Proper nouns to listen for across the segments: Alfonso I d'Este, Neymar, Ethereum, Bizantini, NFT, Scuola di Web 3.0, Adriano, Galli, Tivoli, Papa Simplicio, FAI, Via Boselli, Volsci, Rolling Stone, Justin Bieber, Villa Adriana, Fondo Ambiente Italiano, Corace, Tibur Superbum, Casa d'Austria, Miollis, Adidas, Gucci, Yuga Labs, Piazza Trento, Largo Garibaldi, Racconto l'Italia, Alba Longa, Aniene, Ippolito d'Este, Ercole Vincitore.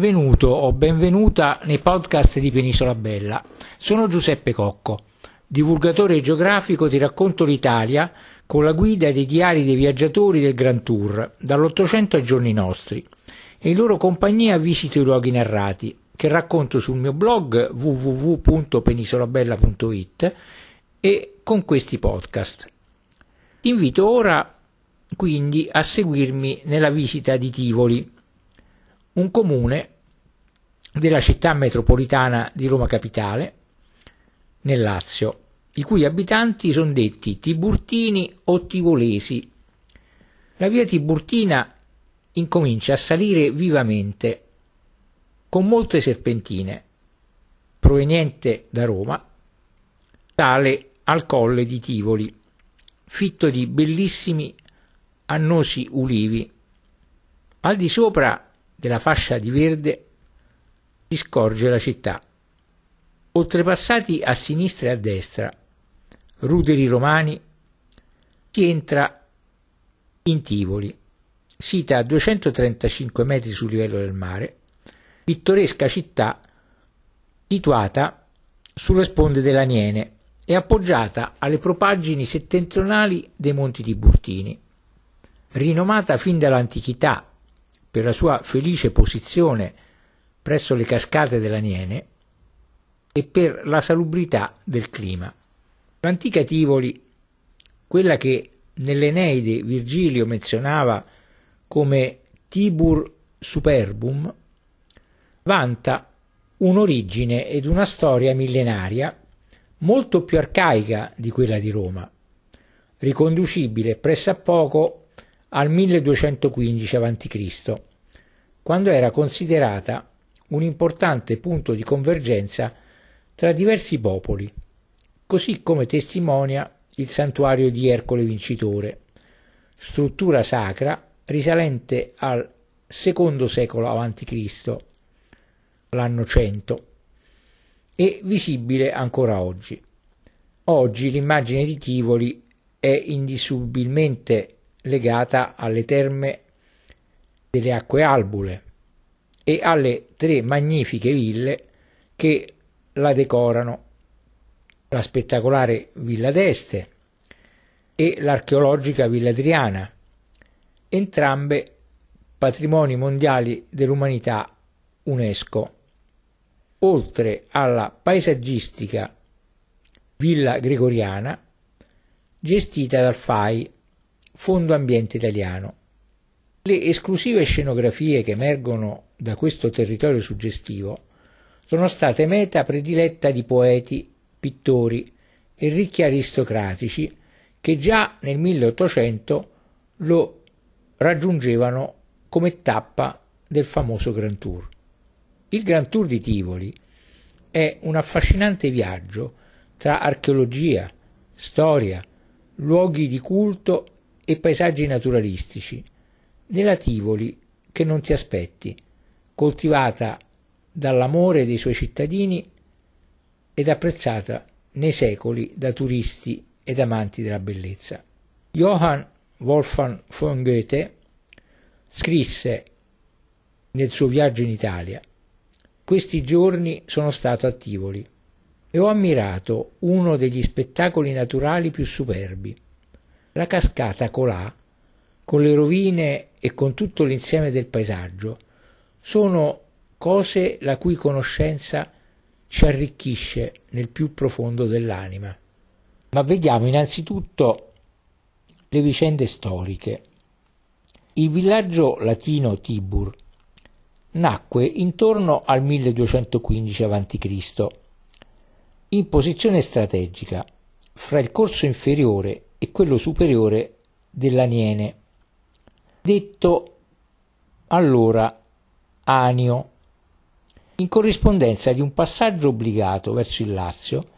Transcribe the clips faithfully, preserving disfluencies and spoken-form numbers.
benvenuto o benvenuta nei podcast di Penisola Bella. Sono Giuseppe Cocco, divulgatore geografico di Racconto l'Italia con la guida dei diari dei viaggiatori del Grand Tour, dall'Ottocento ai giorni nostri. E in loro compagnia visito i luoghi narrati, che racconto sul mio blog w w w punto penisolabella punto i t e con questi podcast. Ti invito ora quindi a seguirmi nella visita di Tivoli, un comune della città metropolitana di Roma Capitale, nel Lazio, i cui abitanti sono detti Tiburtini o Tivolesi. La via Tiburtina incomincia a salire vivamente, con molte serpentine, proveniente da Roma, sale al colle di Tivoli, fitto di bellissimi annosi ulivi. Al di sopra della fascia di verde si scorge la città, oltrepassati a sinistra e a destra, ruderi romani, si entra in Tivoli, sita a duecentotrentacinque metri sul livello del mare, pittoresca città situata sulle sponde dell'Aniene e appoggiata alle propaggini settentrionali dei Monti Tiburtini, rinomata fin dall'antichità per la sua felice posizione presso le cascate dell'Aniene e per la salubrità del clima. L'antica Tivoli, quella che nell'Eneide Virgilio menzionava come Tibur Superbum, vanta un'origine ed una storia millenaria molto più arcaica di quella di Roma, riconducibile pressappoco al milleduecentoquindici avanti Cristo, quando era considerata un importante punto di convergenza tra diversi popoli, così come testimonia il santuario di Ercole Vincitore, struttura sacra risalente al secondo secolo avanti Cristo, l'anno cento, e visibile ancora oggi. Oggi l'immagine di Tivoli è indissolubilmente legata alle terme delle Acque Albule e alle tre magnifiche ville che la decorano, la spettacolare Villa d'Este e l'archeologica Villa Adriana, entrambe patrimoni mondiali dell'umanità UNESCO, oltre alla paesaggistica Villa Gregoriana gestita dal F A I, Fondo Ambiente Italiano. Le esclusive scenografie che emergono da questo territorio suggestivo sono state meta prediletta di poeti, pittori e ricchi aristocratici che già nel milleottocento lo raggiungevano come tappa del famoso Grand Tour. Il Grand Tour di Tivoli è un affascinante viaggio tra archeologia, storia, luoghi di culto e paesaggi naturalistici, nella Tivoli che non ti aspetti, coltivata dall'amore dei suoi cittadini ed apprezzata nei secoli da turisti ed amanti della bellezza. Johann Wolfgang von Goethe scrisse nel suo viaggio in Italia: «Questi giorni sono stato a Tivoli e ho ammirato uno degli spettacoli naturali più superbi. La cascata Colà, con le rovine e con tutto l'insieme del paesaggio, sono cose la cui conoscenza ci arricchisce nel più profondo dell'anima». Ma vediamo innanzitutto le vicende storiche. Il villaggio latino Tibur nacque intorno al milleduecentoquindici avanti Cristo, in posizione strategica fra il corso inferiore e quello superiore dell'Aniene, detto allora Anio, in corrispondenza di un passaggio obbligato verso il Lazio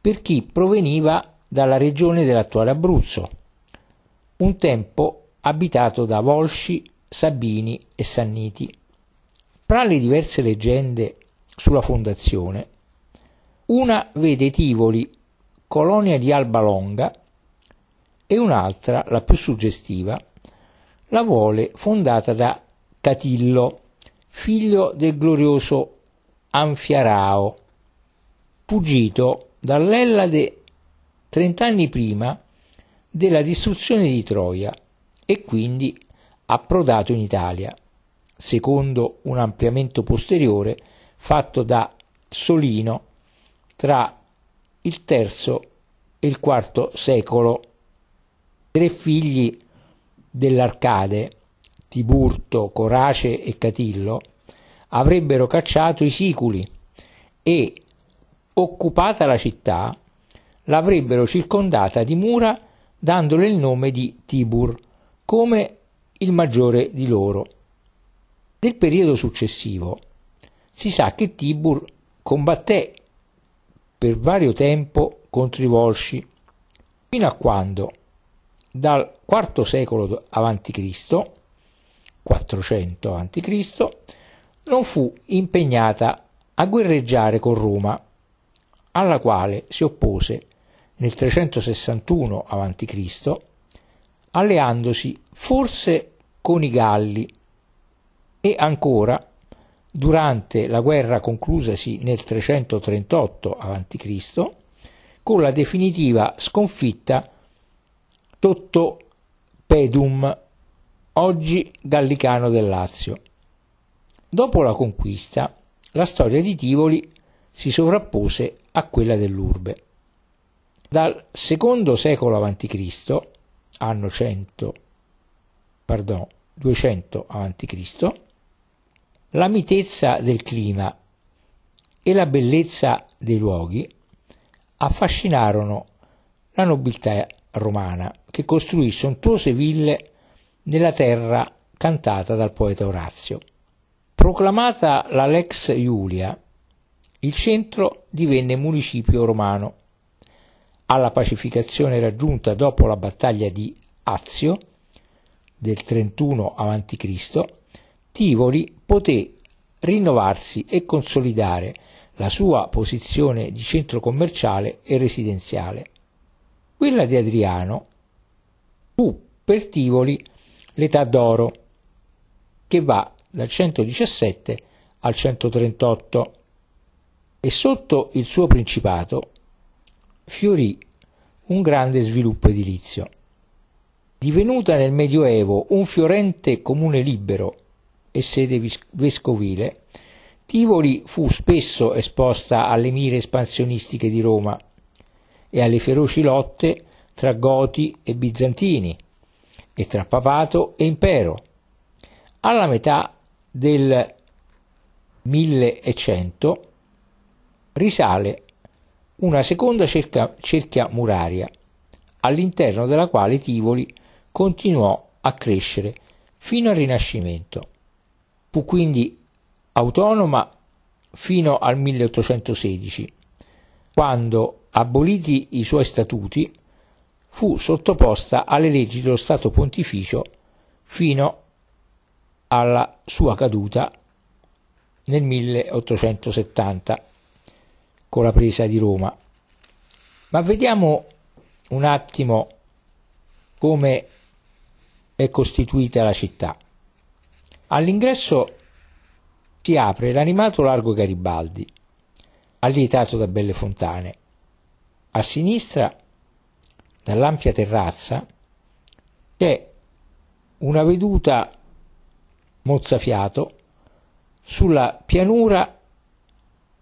per chi proveniva dalla regione dell'attuale Abruzzo, un tempo abitato da Volsci, Sabini e Sanniti. Tra le diverse leggende sulla fondazione, una vede Tivoli colonia di Alba Longa e un'altra, la più suggestiva, la vuole fondata da Catillo, figlio del glorioso Anfiarao, fuggito dall'Ellade trent'anni prima della distruzione di Troia e quindi approdato in Italia, secondo un ampliamento posteriore fatto da Solino tra il terzo e il quarto secolo. Tre figli dell'Arcade, Tiburto, Corace e Catillo, avrebbero cacciato i Siculi e, occupata la città, l'avrebbero circondata di mura dandole il nome di Tibur, come il maggiore di loro. Nel periodo successivo si sa che Tibur combatté per vario tempo contro i Volsci, fino a quando, dal quarto secolo avanti Cristo, quattrocento avanti Cristo, non fu impegnata a guerreggiare con Roma, alla quale si oppose nel trecentosessantuno avanti Cristo, alleandosi forse con i Galli, e ancora durante la guerra conclusasi nel trecentotrentotto avanti Cristo con la definitiva sconfitta sotto Pedum, oggi Gallicano del Lazio. Dopo la conquista, la storia di Tivoli si sovrappose a quella dell'Urbe. Dal secondo secolo avanti Cristo, anno cento, pardon, duecento avanti Cristo, la mitezza del clima e la bellezza dei luoghi affascinarono la nobiltà romana, che costruì sontuose ville nella terra cantata dal poeta Orazio. Proclamata la Lex Iulia, il centro divenne municipio romano. Alla pacificazione raggiunta dopo la battaglia di Azio del trentuno avanti Cristo, Tivoli poté rinnovarsi e consolidare la sua posizione di centro commerciale e residenziale. Quella di Adriano fu per Tivoli l'età d'oro, che va dal centodiciassette al centotrentotto, e sotto il suo principato fiorì un grande sviluppo edilizio. Divenuta nel Medioevo un fiorente comune libero e sede vescovile, Tivoli fu spesso esposta alle mire espansionistiche di Roma e alle feroci lotte tra Goti e Bizantini e tra Papato e Impero. Alla metà del millecento risale una seconda cerca, cerchia muraria, all'interno della quale Tivoli continuò a crescere fino al Rinascimento. Fu quindi autonoma fino al milleottocentosedici, quando, aboliti i suoi statuti, fu sottoposta alle leggi dello Stato Pontificio fino alla sua caduta nel milleottocentosettanta con la presa di Roma. Ma vediamo un attimo come è costituita la città. All'ingresso si apre l'animato Largo Garibaldi, allietato da belle fontane. A sinistra, dall'ampia terrazza, c'è una veduta mozzafiato sulla pianura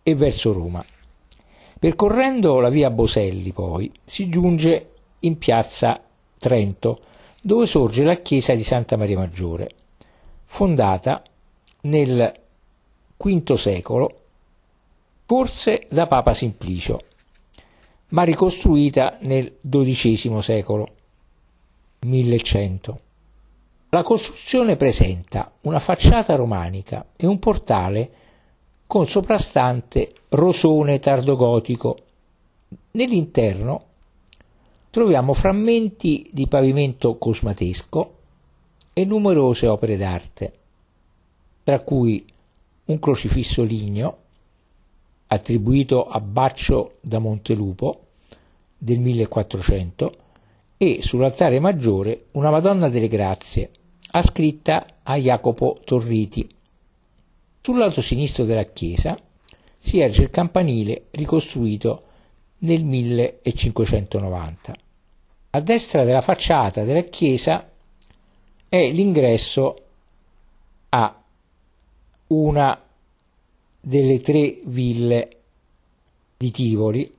e verso Roma. Percorrendo la via Boselli, poi, si giunge in piazza Trento, dove sorge la chiesa di Santa Maria Maggiore, fondata nel quinto secolo, forse da Papa Simplicio, ma ricostruita nel dodicesimo secolo, millecento. La costruzione presenta una facciata romanica e un portale con soprastante rosone tardogotico. Nell'interno troviamo frammenti di pavimento cosmatesco e numerose opere d'arte, tra cui un crocifisso ligneo attribuito a Baccio da Montelupo del millequattrocento e sull'altare maggiore una Madonna delle Grazie ascritta a Jacopo Torriti. Sul lato sinistro della chiesa si erge il campanile ricostruito nel millecinquecentonovanta. A destra della facciata della chiesa è l'ingresso a una delle tre ville di Tivoli,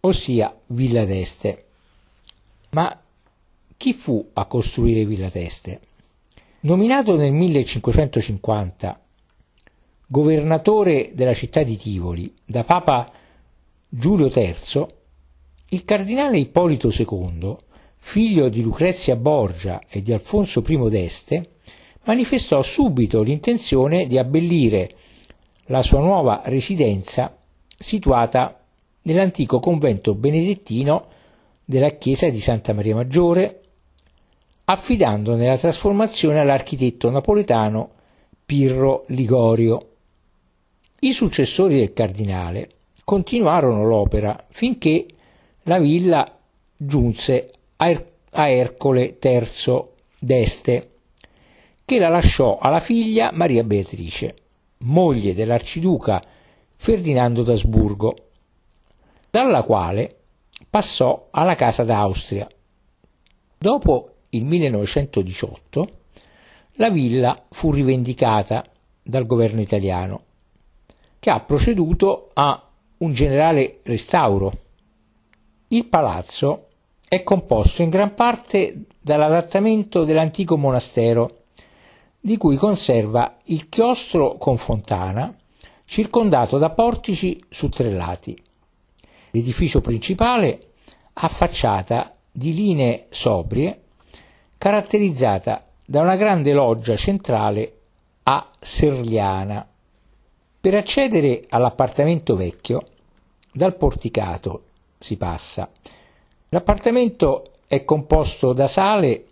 ossia Villa d'Este. Ma chi fu a costruire Villa d'Este? Nominato nel millecinquecentocinquanta governatore della città di Tivoli da Papa Giulio terzo, il cardinale Ippolito secondo, figlio di Lucrezia Borgia e di Alfonso primo d'Este, manifestò subito l'intenzione di abbellire la sua nuova residenza situata nell'antico convento benedettino della chiesa di Santa Maria Maggiore, affidandone la trasformazione all'architetto napoletano Pirro Ligorio. I successori del cardinale continuarono l'opera finché la villa giunse a, er- a Ercole terzo d'Este, che la lasciò alla figlia Maria Beatrice, moglie dell'arciduca Ferdinando d'Asburgo, dalla quale passò alla Casa d'Austria. Dopo il millenovecentodiciotto la villa fu rivendicata dal governo italiano, che ha proceduto a un generale restauro. Il palazzo è composto in gran parte dall'adattamento dell'antico monastero, di cui conserva il chiostro con fontana, circondato da portici su tre lati. L'edificio principale ha facciata di linee sobrie, caratterizzata da una grande loggia centrale a serliana. Per accedere all'appartamento vecchio, dal porticato si passa. L'appartamento è composto da sale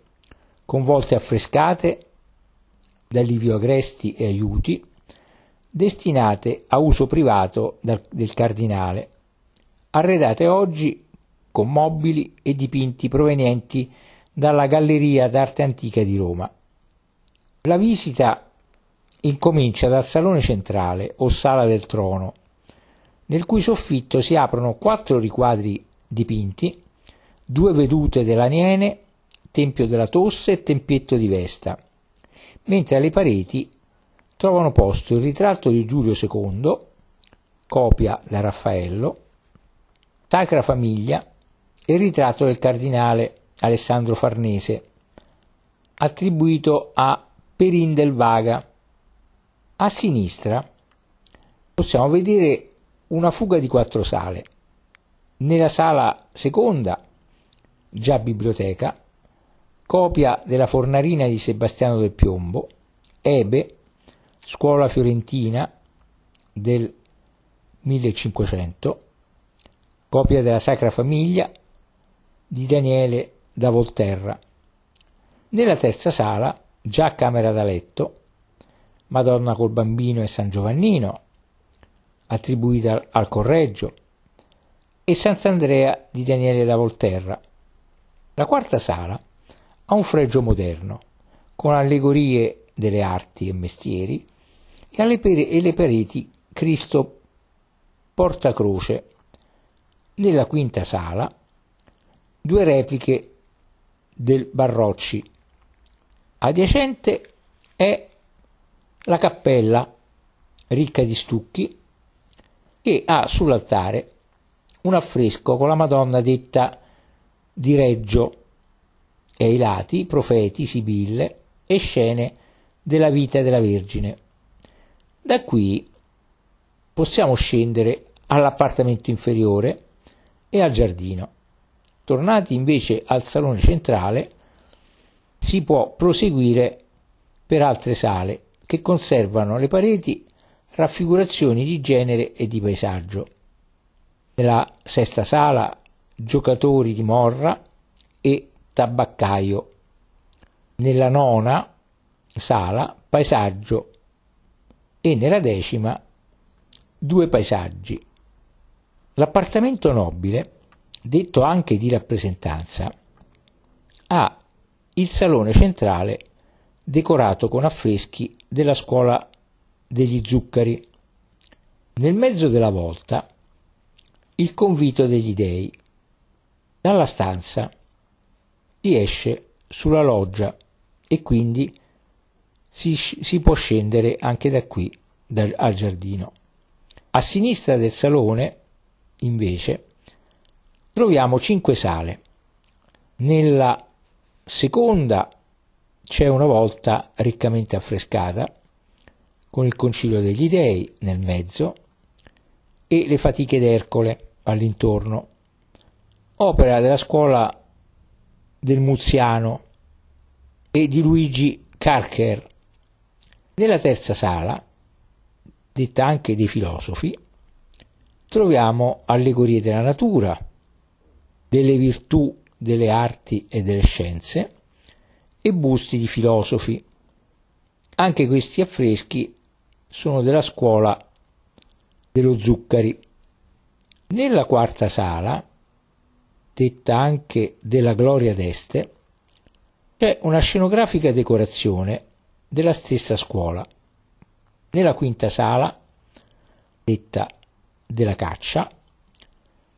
con volte affrescate da Livio Agresti e aiuti, destinate a uso privato dal, del cardinale, arredate oggi con mobili e dipinti provenienti dalla Galleria d'Arte Antica di Roma. La visita incomincia dal salone centrale o sala del trono, nel cui soffitto si aprono quattro riquadri dipinti, due vedute dell'Aniene, Tempio della Tosse e Tempietto di Vesta, mentre alle pareti trovano posto il ritratto di Giulio secondo, copia da Raffaello, Sacra Famiglia e il ritratto del cardinale Alessandro Farnese, attribuito a Perin del Vaga. A sinistra possiamo vedere una fuga di quattro sale. Nella sala seconda, già biblioteca, copia della Fornarina di Sebastiano del Piombo, Ebe, scuola fiorentina del millecinquecento, copia della Sacra Famiglia di Daniele da Volterra. Nella terza sala, già camera da letto, Madonna col Bambino e San Giovannino, attribuita al Correggio, e Sant'Andrea di Daniele da Volterra. La quarta sala ha un fregio moderno, con allegorie delle arti e mestieri, e alle per- e le pareti Cristo portacroce. Nella quinta sala, due repliche del Barrocci. Adiacente è la cappella, ricca di stucchi, che ha sull'altare un affresco con la Madonna detta di Reggio, e ai lati profeti, sibille e scene della vita della Vergine. Da qui possiamo scendere all'appartamento inferiore e al giardino. Tornati invece al salone centrale, si può proseguire per altre sale che conservano alle pareti raffigurazioni di genere e di paesaggio. Nella sesta sala, giocatori di morra e tabaccaio. Nella nona sala, paesaggio, e nella decima due paesaggi. L'appartamento nobile, detto anche di rappresentanza, ha il salone centrale decorato con affreschi della scuola degli zuccheri. Nel mezzo della volta il convito degli dei. Dalla stanza si esce sulla loggia e quindi si, si può scendere anche da qui dal, al giardino. A sinistra del salone invece troviamo cinque sale. Nella seconda c'è una volta riccamente affrescata, con il Concilio degli Dei nel mezzo e le fatiche d'Ercole all'intorno, opera della scuola del Muziano e di Luigi Carcher. Nella terza sala, detta anche dei filosofi, troviamo allegorie della natura, delle virtù, delle arti e delle scienze e busti di filosofi. Anche questi affreschi sono della scuola dello Zuccari. Nella quarta sala, detta anche della Gloria d'Este, c'è una scenografica decorazione della stessa scuola. Nella quinta sala, detta della Caccia,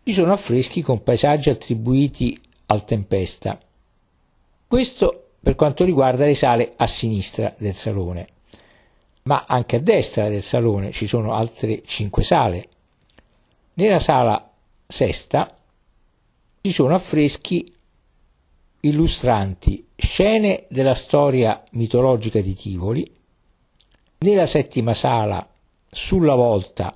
ci sono affreschi con paesaggi attribuiti al Tempesta. Questo per quanto riguarda le sale a sinistra del salone, ma anche a destra del salone ci sono altre cinque sale. Nella sala sesta ci sono affreschi illustranti scene della storia mitologica di Tivoli. Nella settima sala, sulla volta,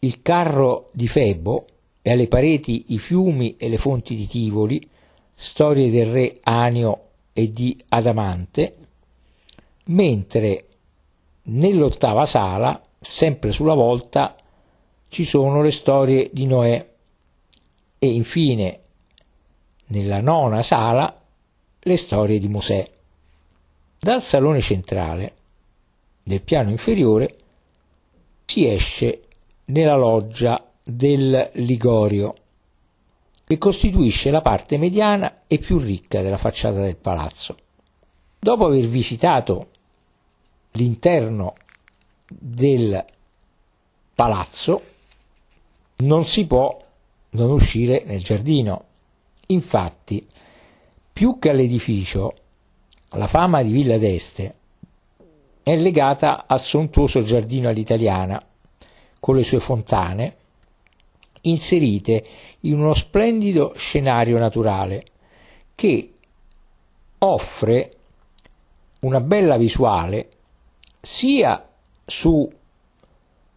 il carro di Febo e alle pareti i fiumi e le fonti di Tivoli, storie del re Anio e di Adamante, mentre nell'ottava sala, sempre sulla volta, ci sono le storie di Noè e infine nella nona sala le storie di Mosè. Dal salone centrale del piano inferiore si esce nella loggia del Ligorio, che costituisce la parte mediana e più ricca della facciata del palazzo. Dopo aver visitato l'interno del palazzo, non si può non uscire nel giardino. Infatti, più che all'edificio, la fama di Villa d'Este è legata al sontuoso giardino all'italiana, con le sue fontane, inserite in uno splendido scenario naturale che offre una bella visuale sia su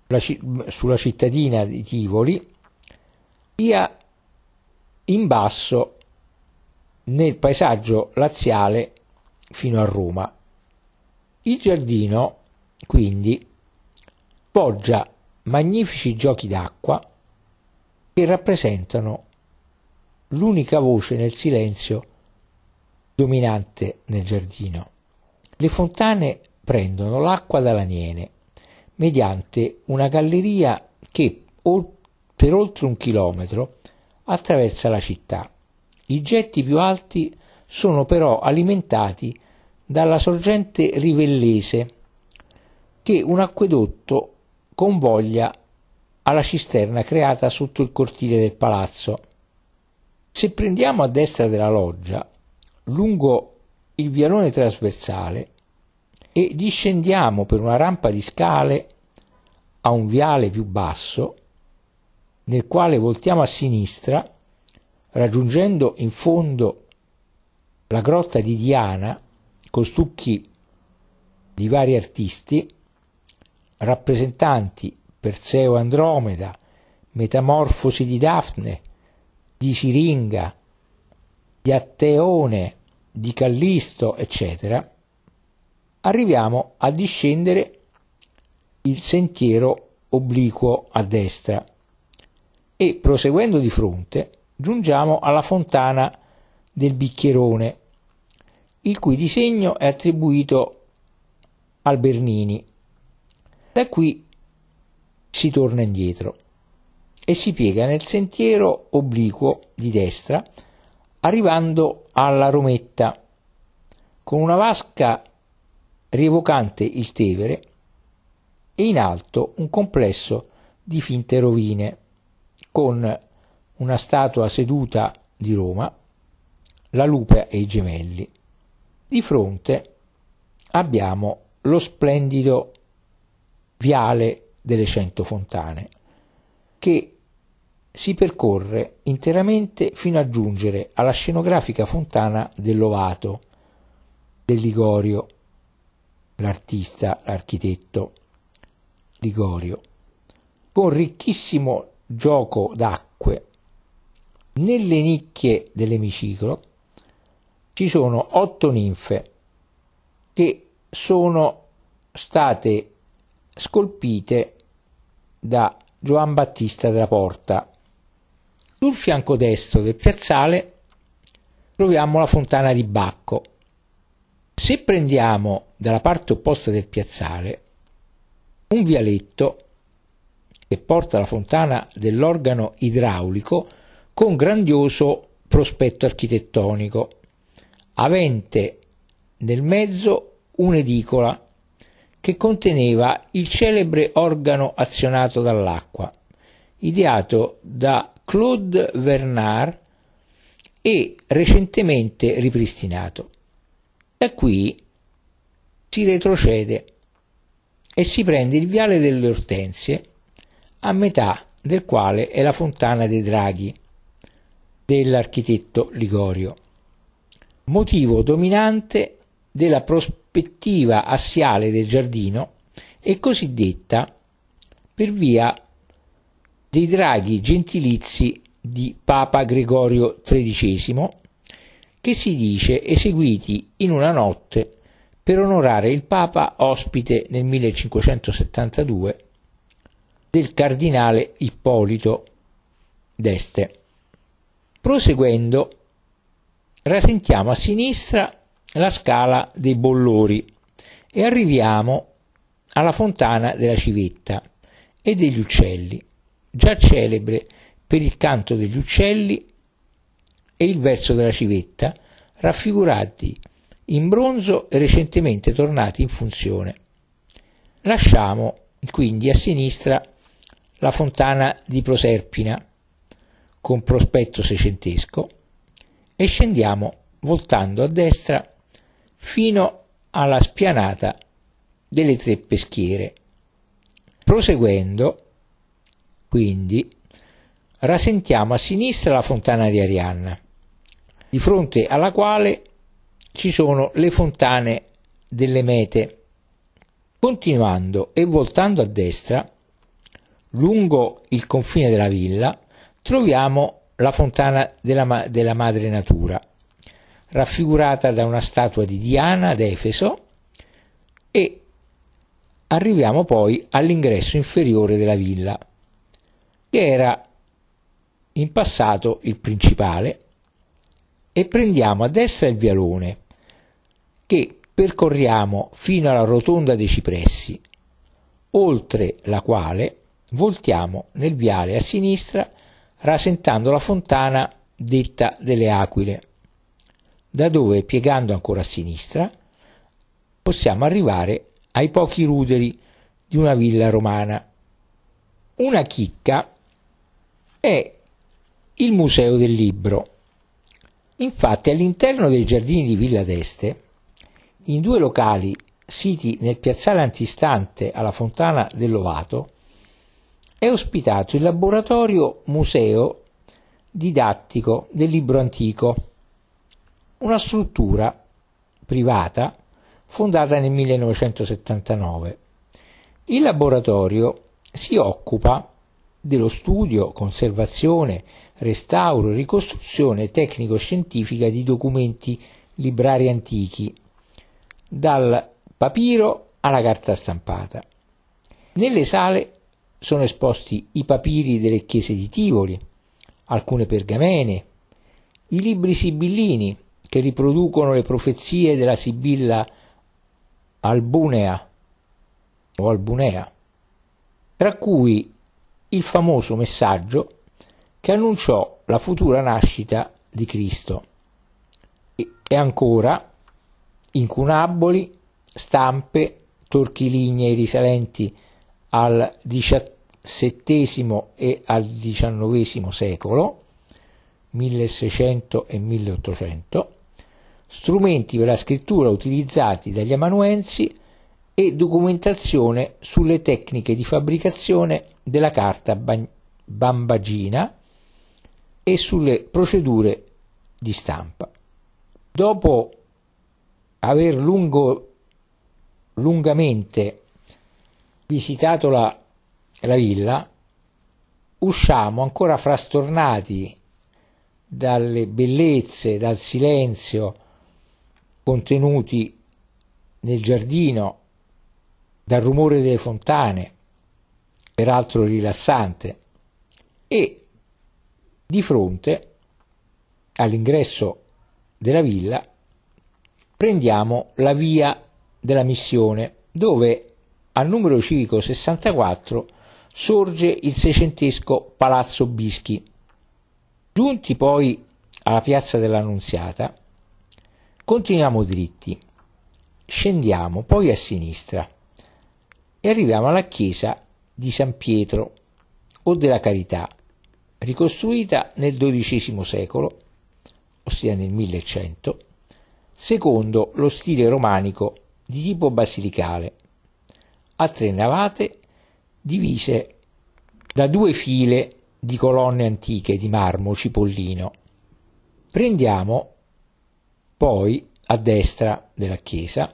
la, sulla cittadina di Tivoli sia in basso nel paesaggio laziale fino a Roma. Il giardino quindi poggia magnifici giochi d'acqua che rappresentano l'unica voce nel silenzio dominante nel giardino. Le fontane prendono l'acqua dall'Aniene mediante una galleria che per oltre un chilometro attraversa la città. I getti più alti sono però alimentati dalla sorgente rivellese che un acquedotto convoglia alla cisterna creata sotto il cortile del palazzo. Se prendiamo a destra della loggia, lungo il vialone trasversale, e discendiamo per una rampa di scale a un viale più basso, nel quale voltiamo a sinistra, raggiungendo in fondo la grotta di Diana, con stucchi di vari artisti, rappresentanti Perseo e Andromeda, Metamorfosi di Dafne, di Siringa, di Atteone, di Callisto, eccetera, arriviamo a discendere il sentiero obliquo a destra e, proseguendo di fronte, giungiamo alla fontana del Bicchierone, il cui disegno è attribuito al Bernini. Da qui si torna indietro e si piega nel sentiero obliquo di destra, arrivando alla Rometta, con una vasca rievocante il Tevere e in alto un complesso di finte rovine con una statua seduta di Roma, la Lupa e i Gemelli. Di fronte abbiamo lo splendido viale delle Cento Fontane che si percorre interamente fino a giungere alla scenografica fontana dell'Ovato del Ligorio, l'artista, l'architetto Ligorio, con ricchissimo gioco d'acque. Nelle nicchie dell'emiciclo ci sono otto ninfe che sono state scolpite da Giovan Battista della Porta. Sul fianco destro del piazzale troviamo la fontana di Bacco. Se prendiamo dalla parte opposta del piazzale un vialetto che porta alla fontana dell'organo idraulico con grandioso prospetto architettonico, avente nel mezzo un'edicola che conteneva il celebre organo azionato dall'acqua, ideato da Claude Vernard e recentemente ripristinato. Da qui si retrocede e si prende il viale delle Ortensie, a metà del quale è la fontana dei Draghi dell'architetto Ligorio, motivo dominante della prospettiva assiale del giardino e cosiddetta per via dei draghi gentilizi di Papa Gregorio tredicesimo, che si dice eseguiti in una notte per onorare il Papa ospite nel millecinquecentosettantadue del cardinale Ippolito d'Este. Proseguendo, rasentiamo a sinistra la scala dei Bollori e arriviamo alla fontana della Civetta e degli Uccelli, già celebre per il canto degli uccelli e il verso della civetta, raffigurati in bronzo e recentemente tornati in funzione. Lasciamo quindi a sinistra la fontana di Proserpina con prospetto seicentesco e scendiamo voltando a destra fino alla spianata delle Tre Peschiere. Proseguendo, quindi, rasentiamo a sinistra la fontana di Arianna, di fronte alla quale ci sono le fontane delle Mete. Continuando e voltando a destra, lungo il confine della villa, troviamo la fontana della, della Madre Natura, raffigurata da una statua di Diana d'Efeso, e arriviamo poi all'ingresso inferiore della villa, che era in passato il principale, e prendiamo a destra il vialone, che percorriamo fino alla rotonda dei Cipressi, oltre la quale voltiamo nel viale a sinistra rasentando la fontana detta delle Aquile, da dove, piegando ancora a sinistra, possiamo arrivare ai pochi ruderi di una villa romana. Una chicca è il Museo del Libro. Infatti, all'interno dei giardini di Villa d'Este, in due locali siti nel piazzale antistante alla fontana dell'Ovato, è ospitato il laboratorio museo didattico del libro antico, una struttura privata fondata nel millenovecentosettantanove. Il laboratorio si occupa dello studio, conservazione, restauro e ricostruzione tecnico-scientifica di documenti librari antichi, dal papiro alla carta stampata. Nelle sale sono esposti i papiri delle chiese di Tivoli, alcune pergamene, i libri sibillini che riproducono le profezie della Sibilla Albunea o Albunea, tra cui il famoso messaggio che annunciò la futura nascita di Cristo, e ancora incunaboli, stampe, torchilinee risalenti al diciassettesimo e al diciannovesimo secolo, milleseicento e milleottocento, strumenti per la scrittura utilizzati dagli amanuensi e documentazione sulle tecniche di fabbricazione della carta bambagina e sulle procedure di stampa. Dopo aver lungo, lungamente visitato la, la villa, usciamo ancora frastornati dalle bellezze, dal silenzio contenuti nel giardino, dal rumore delle fontane, peraltro rilassante, e di fronte all'ingresso della villa prendiamo la via della Missione, dove al numero civico sessantaquattro sorge il seicentesco Palazzo Bischi. Giunti poi alla piazza dell'Annunziata, continuiamo dritti, scendiamo poi a sinistra e arriviamo alla chiesa di San Pietro o della Carità, ricostruita nel dodicesimo secolo, ossia nel millecento, secondo lo stile romanico di tipo basilicale, a tre navate divise da due file di colonne antiche di marmo cipollino. Prendiamo poi a destra della chiesa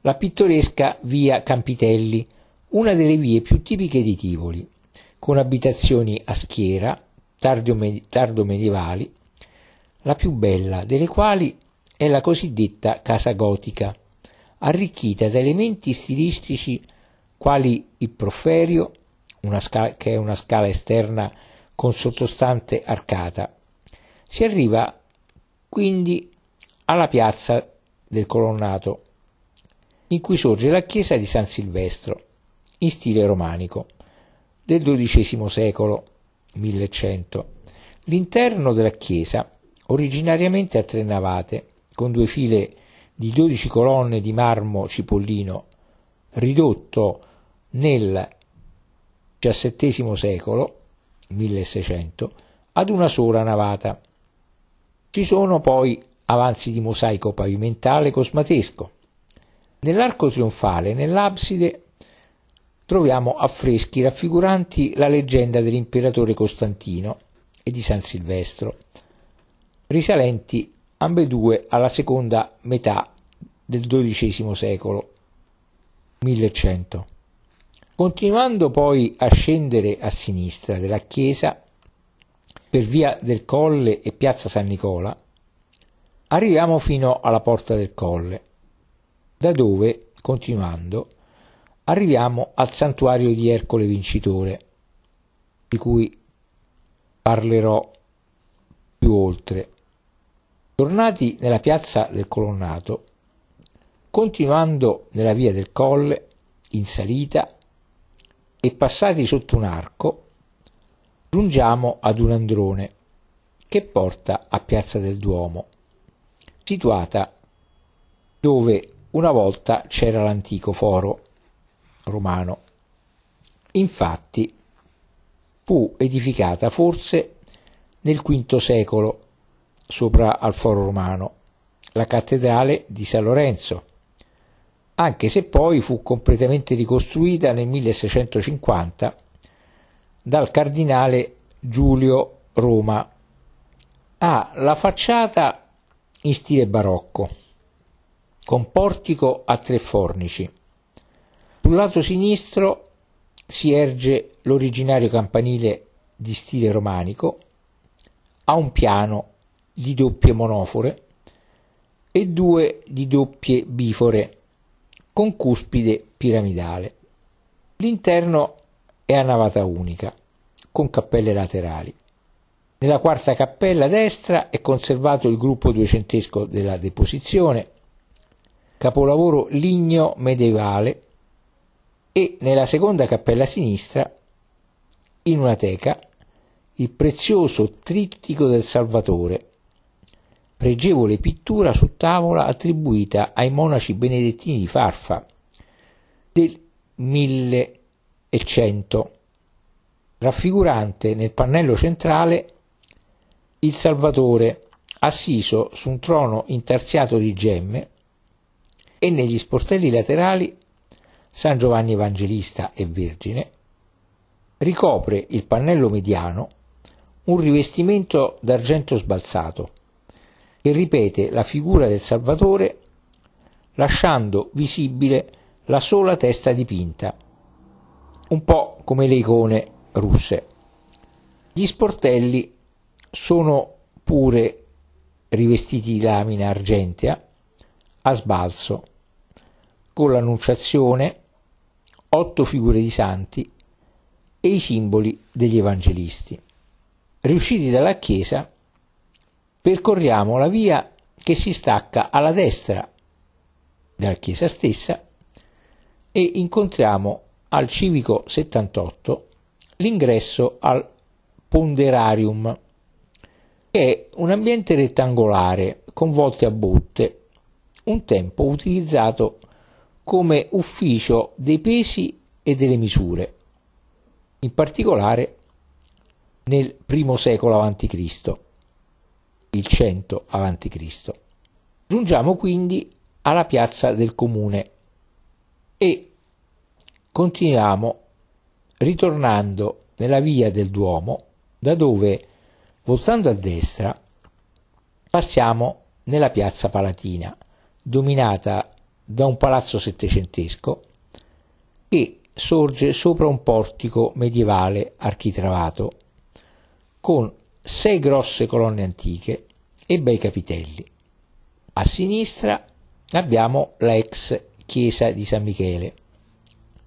la pittoresca via Campitelli, una delle vie più tipiche di Tivoli, con abitazioni a schiera, tardo-medievali, la più bella delle quali è la cosiddetta casa gotica, arricchita da elementi stilistici quali il profferio, una scala, che è una scala esterna con sottostante arcata. Si arriva quindi alla piazza del Colonnato, in cui sorge la chiesa di San Silvestro, in stile romanico, del dodicesimo secolo, millecento. L'interno della chiesa, originariamente a tre navate, con due file di dodici colonne di marmo cipollino, ridotto nel diciassettesimo secolo, milleseicento, ad una sola navata. Ci sono poi avanzi di mosaico pavimentale cosmatesco. Nell'arco trionfale, nell'abside, troviamo affreschi raffiguranti la leggenda dell'imperatore Costantino e di San Silvestro, risalenti ambedue alla seconda metà del dodicesimo secolo, millecento. Continuando poi a scendere a sinistra della chiesa, per via del Colle e piazza San Nicola, arriviamo fino alla porta del Colle, da dove, continuando, arriviamo al santuario di Ercole Vincitore, di cui parlerò più oltre. Tornati nella piazza del Colonnato, continuando nella via del Colle, in salita, e passati sotto un arco, giungiamo ad un androne che porta a piazza del Duomo, situata dove una volta c'era l'antico foro romano. Infatti fu edificata forse nel quinto secolo sopra al foro romano la cattedrale di San Lorenzo, anche se poi fu completamente ricostruita nel milleseicentocinquanta dal cardinale Giulio Roma. Ha la facciata in stile barocco, con portico a tre fornici. Sul lato sinistro si erge l'originario campanile di stile romanico, a un piano di doppie monofore e due di doppie bifore, con cuspide piramidale. L'interno è a navata unica, con cappelle laterali. Nella quarta cappella a destra è conservato il gruppo duecentesco della Deposizione, capolavoro ligneo medievale, e nella seconda cappella a sinistra, in una teca, il prezioso Trittico del Salvatore, pregevole pittura su tavola attribuita ai monaci benedettini di Farfa del millecinquecento. e cento, raffigurante nel pannello centrale il Salvatore assiso su un trono intarsiato di gemme e negli sportelli laterali San Giovanni Evangelista e Vergine. Ricopre il pannello mediano un rivestimento d'argento sbalzato che ripete la figura del Salvatore lasciando visibile la sola testa dipinta, un po' come le icone russe. Gli sportelli sono pure rivestiti di lamina argentea a sbalzo, con l'Annunciazione, otto figure di santi e i simboli degli evangelisti. Riusciti dalla chiesa, percorriamo la via che si stacca alla destra della chiesa stessa e incontriamo al civico settantotto l'ingresso al Ponderarium, che è un ambiente rettangolare con volte a botte, un tempo utilizzato come ufficio dei pesi e delle misure, in particolare nel primo secolo avanti Cristo, il cento avanti Cristo. Giungiamo quindi alla piazza del comune e continuiamo ritornando nella via del Duomo, da dove, voltando a destra, passiamo nella piazza Palatina, dominata da un palazzo settecentesco che sorge sopra un portico medievale architravato con sei grosse colonne antiche e bei capitelli. A sinistra abbiamo la ex chiesa di San Michele.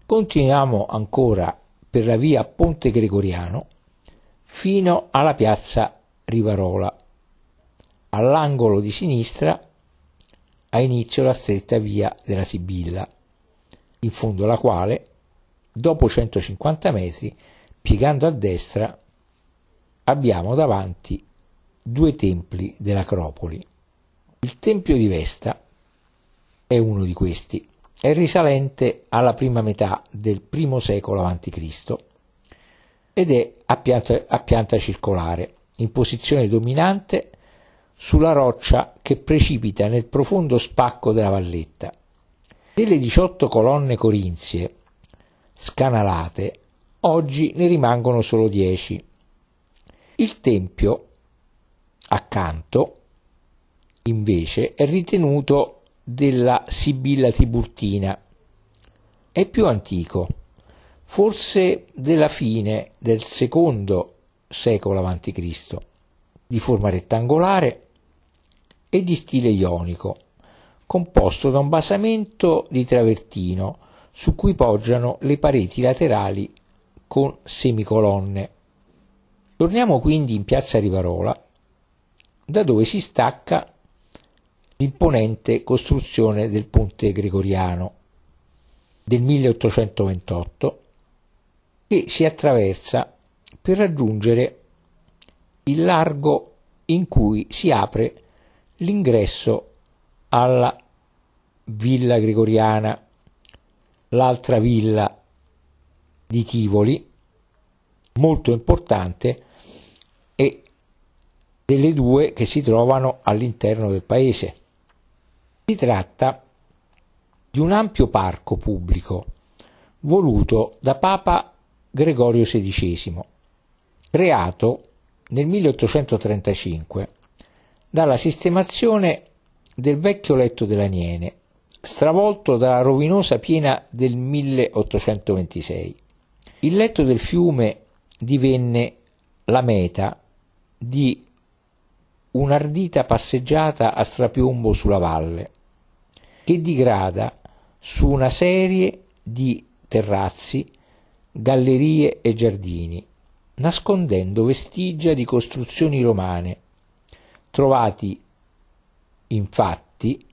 Continuiamo ancora per la via Ponte Gregoriano fino alla piazza Rivarola. All'angolo di sinistra ha inizio la stretta via della Sibilla, in fondo alla quale, dopo centocinquanta metri, piegando a destra, abbiamo davanti due templi dell'Acropoli. Il Tempio di Vesta è uno di questi, è risalente alla prima metà del primo secolo avanti Cristo ed è a pianta, a pianta circolare, in posizione dominante sulla roccia che precipita nel profondo spacco della valletta. Delle diciotto colonne corinzie scanalate, oggi ne rimangono solo dieci. Il tempio, accanto, invece, è ritenuto della Sibilla Tiburtina. È più antico, forse della fine del secondo secolo avanti Cristo, di forma rettangolare e di stile ionico, composto da un basamento di travertino su cui poggiano le pareti laterali con semicolonne. Torniamo quindi in piazza Rivarola, da dove si stacca l'imponente costruzione del Ponte Gregoriano del milleottocentoventotto, che si attraversa per raggiungere il largo in cui si apre l'ingresso alla Villa Gregoriana, l'altra villa di Tivoli, molto importante, e delle due che si trovano all'interno del paese. Si tratta di un ampio parco pubblico voluto da Papa Gregorio sedicesimo, creato nel milleottocentotrentacinque dalla sistemazione del vecchio letto dell'Aniene, stravolto dalla rovinosa piena del milleottocentoventisei. Il letto del fiume divenne la meta di un'ardita passeggiata a strapiombo sulla valle, che digrada su una serie di terrazzi, gallerie e giardini, nascondendo vestigia di costruzioni romane, trovati infatti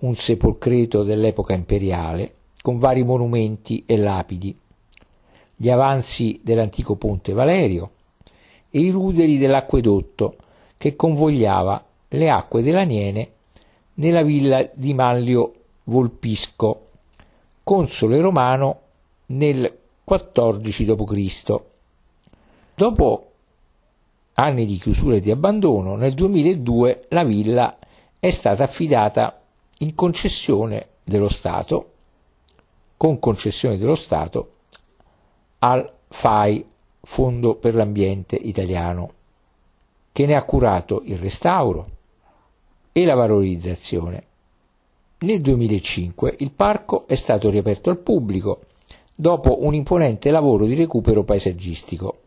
un sepolcreto dell'epoca imperiale con vari monumenti e lapidi, gli avanzi dell'antico Ponte Valerio e i ruderi dell'acquedotto che convogliava le acque dell'Aniene nella villa di Manlio Volpisco, console romano nel quattordici dopo Cristo. Dopo anni di chiusura e di abbandono, nel duemiladue la villa è stata affidata in concessione dello Stato, con concessione dello Stato, al F A I, Fondo per l'Ambiente Italiano, che ne ha curato il restauro e la valorizzazione. Nel duemilacinque il parco è stato riaperto al pubblico dopo un imponente lavoro di recupero paesaggistico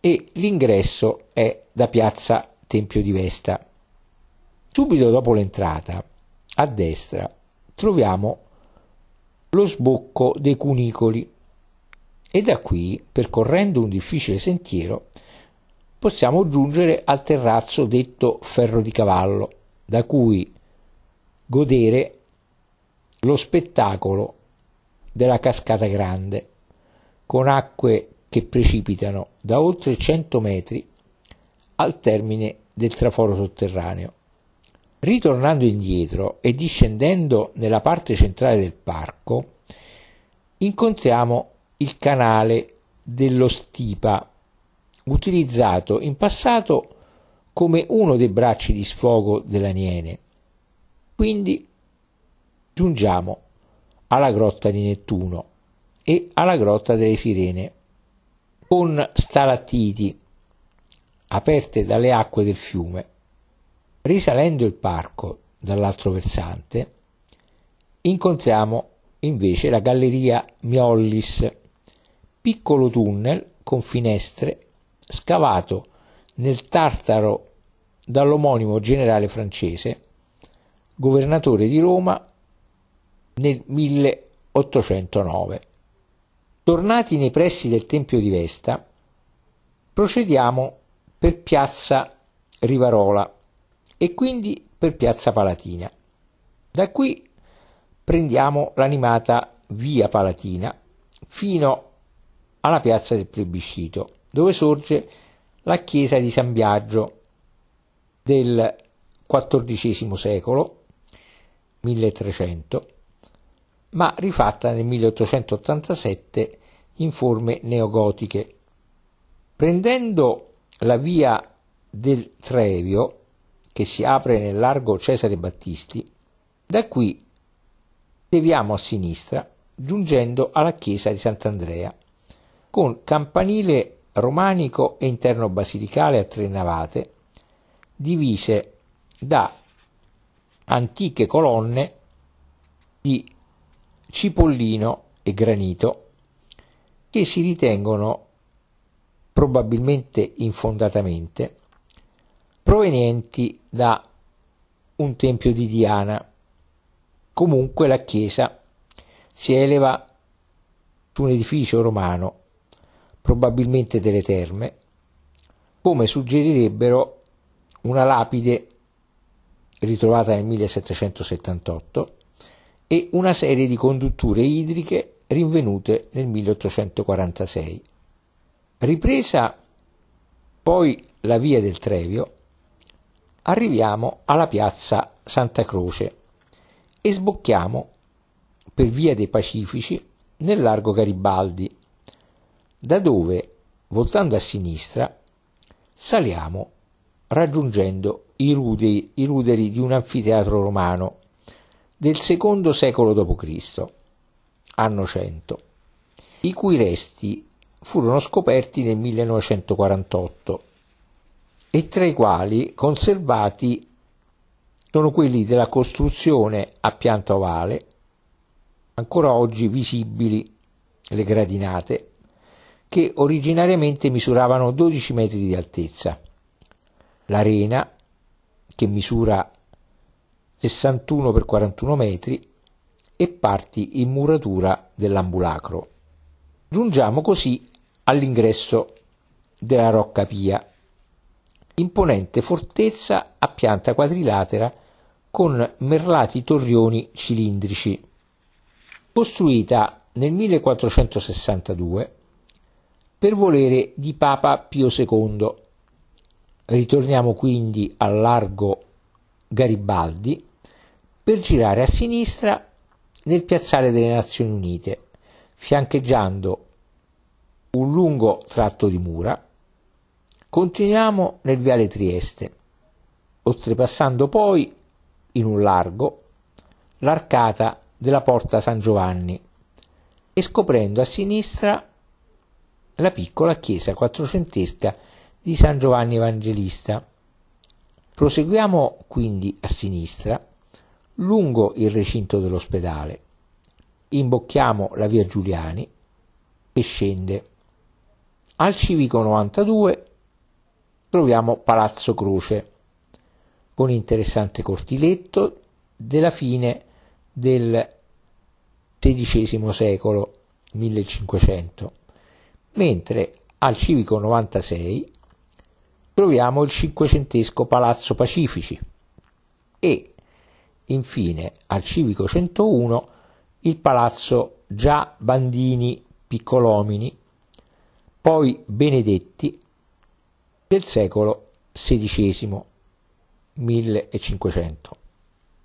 e l'ingresso è da piazza Tempio di Vesta. Subito dopo l'entrata, a destra, troviamo lo sbocco dei cunicoli e da qui, percorrendo un difficile sentiero, possiamo giungere al terrazzo detto Ferro di Cavallo, da cui godere lo spettacolo della Cascata Grande, con acque che precipitano da oltre cento metri al termine del traforo sotterraneo. Ritornando indietro e discendendo nella parte centrale del parco, incontriamo il canale dello Stipa, utilizzato in passato come uno dei bracci di sfogo dell'Aniene. Quindi giungiamo alla grotta di Nettuno e alla grotta delle Sirene, con stalattiti aperte dalle acque del fiume. Risalendo il parco dall'altro versante, incontriamo invece la galleria Miollis, piccolo tunnel con finestre scavato nel Tartaro dall'omonimo generale francese, governatore di Roma nel milleottocentonove. Tornati nei pressi del Tempio di Vesta, procediamo per piazza Rivarola e quindi per piazza Palatina. Da qui prendiamo l'animata via Palatina fino alla piazza del Plebiscito, dove sorge la chiesa di San Biagio del quattordicesimo secolo, milletrecento, ma rifatta nel milleottocentottantasette in forme neogotiche. Prendendo la via del Trevio, che si apre nel largo Cesare Battisti, da qui deviamo a sinistra, giungendo alla chiesa di Sant'Andrea, con campanile romanico e interno basilicale a tre navate, divise da antiche colonne di cipollino e granito, che si ritengono, probabilmente infondatamente, provenienti da un tempio di Diana. Comunque la chiesa si eleva su un edificio romano, probabilmente delle terme, come suggerirebbero una lapide ritrovata nel millesettecentosettantotto e una serie di condutture idriche rinvenute nel milleottocentoquarantasei. Ripresa poi la via del Trevio, arriviamo alla piazza Santa Croce e sbocchiamo per via dei Pacifici nel largo Garibaldi, da dove, voltando a sinistra, saliamo raggiungendo i ruderi, i ruderi di un anfiteatro romano del secondo secolo dopo Cristo, anno cento, i cui resti furono scoperti nel millenovecentoquarantotto e tra i quali conservati sono quelli della costruzione a pianta ovale, ancora oggi visibili le gradinate, che originariamente misuravano dodici metri di altezza, l'arena, che misura sessantuno per quarantuno metri, e parti in muratura dell'ambulacro. Giungiamo così all'ingresso della Rocca Pia, imponente fortezza a pianta quadrilatera con merlati torrioni cilindrici, costruita nel millequattrocentosessantadue per volere di Papa Pio secondo. Ritorniamo quindi al largo Garibaldi per girare a sinistra nel piazzale delle Nazioni Unite, fiancheggiando un lungo tratto di mura. Continuiamo nel viale Trieste, oltrepassando poi, in un largo, l'arcata della Porta San Giovanni e scoprendo a sinistra la piccola chiesa quattrocentesca di San Giovanni Evangelista. Proseguiamo quindi a sinistra, lungo il recinto dell'ospedale, imbocchiamo la via Giuliani e scende. Al civico novantadue troviamo Palazzo Croce, con interessante cortiletto della fine del sedicesimo secolo, millecinquecento, mentre al civico novantasei troviamo il cinquecentesco Palazzo Pacifici e, infine, al civico centouno il Palazzo Gia Bandini Piccolomini, poi Benedetti, del secolo sedicesimo, millecinquecento.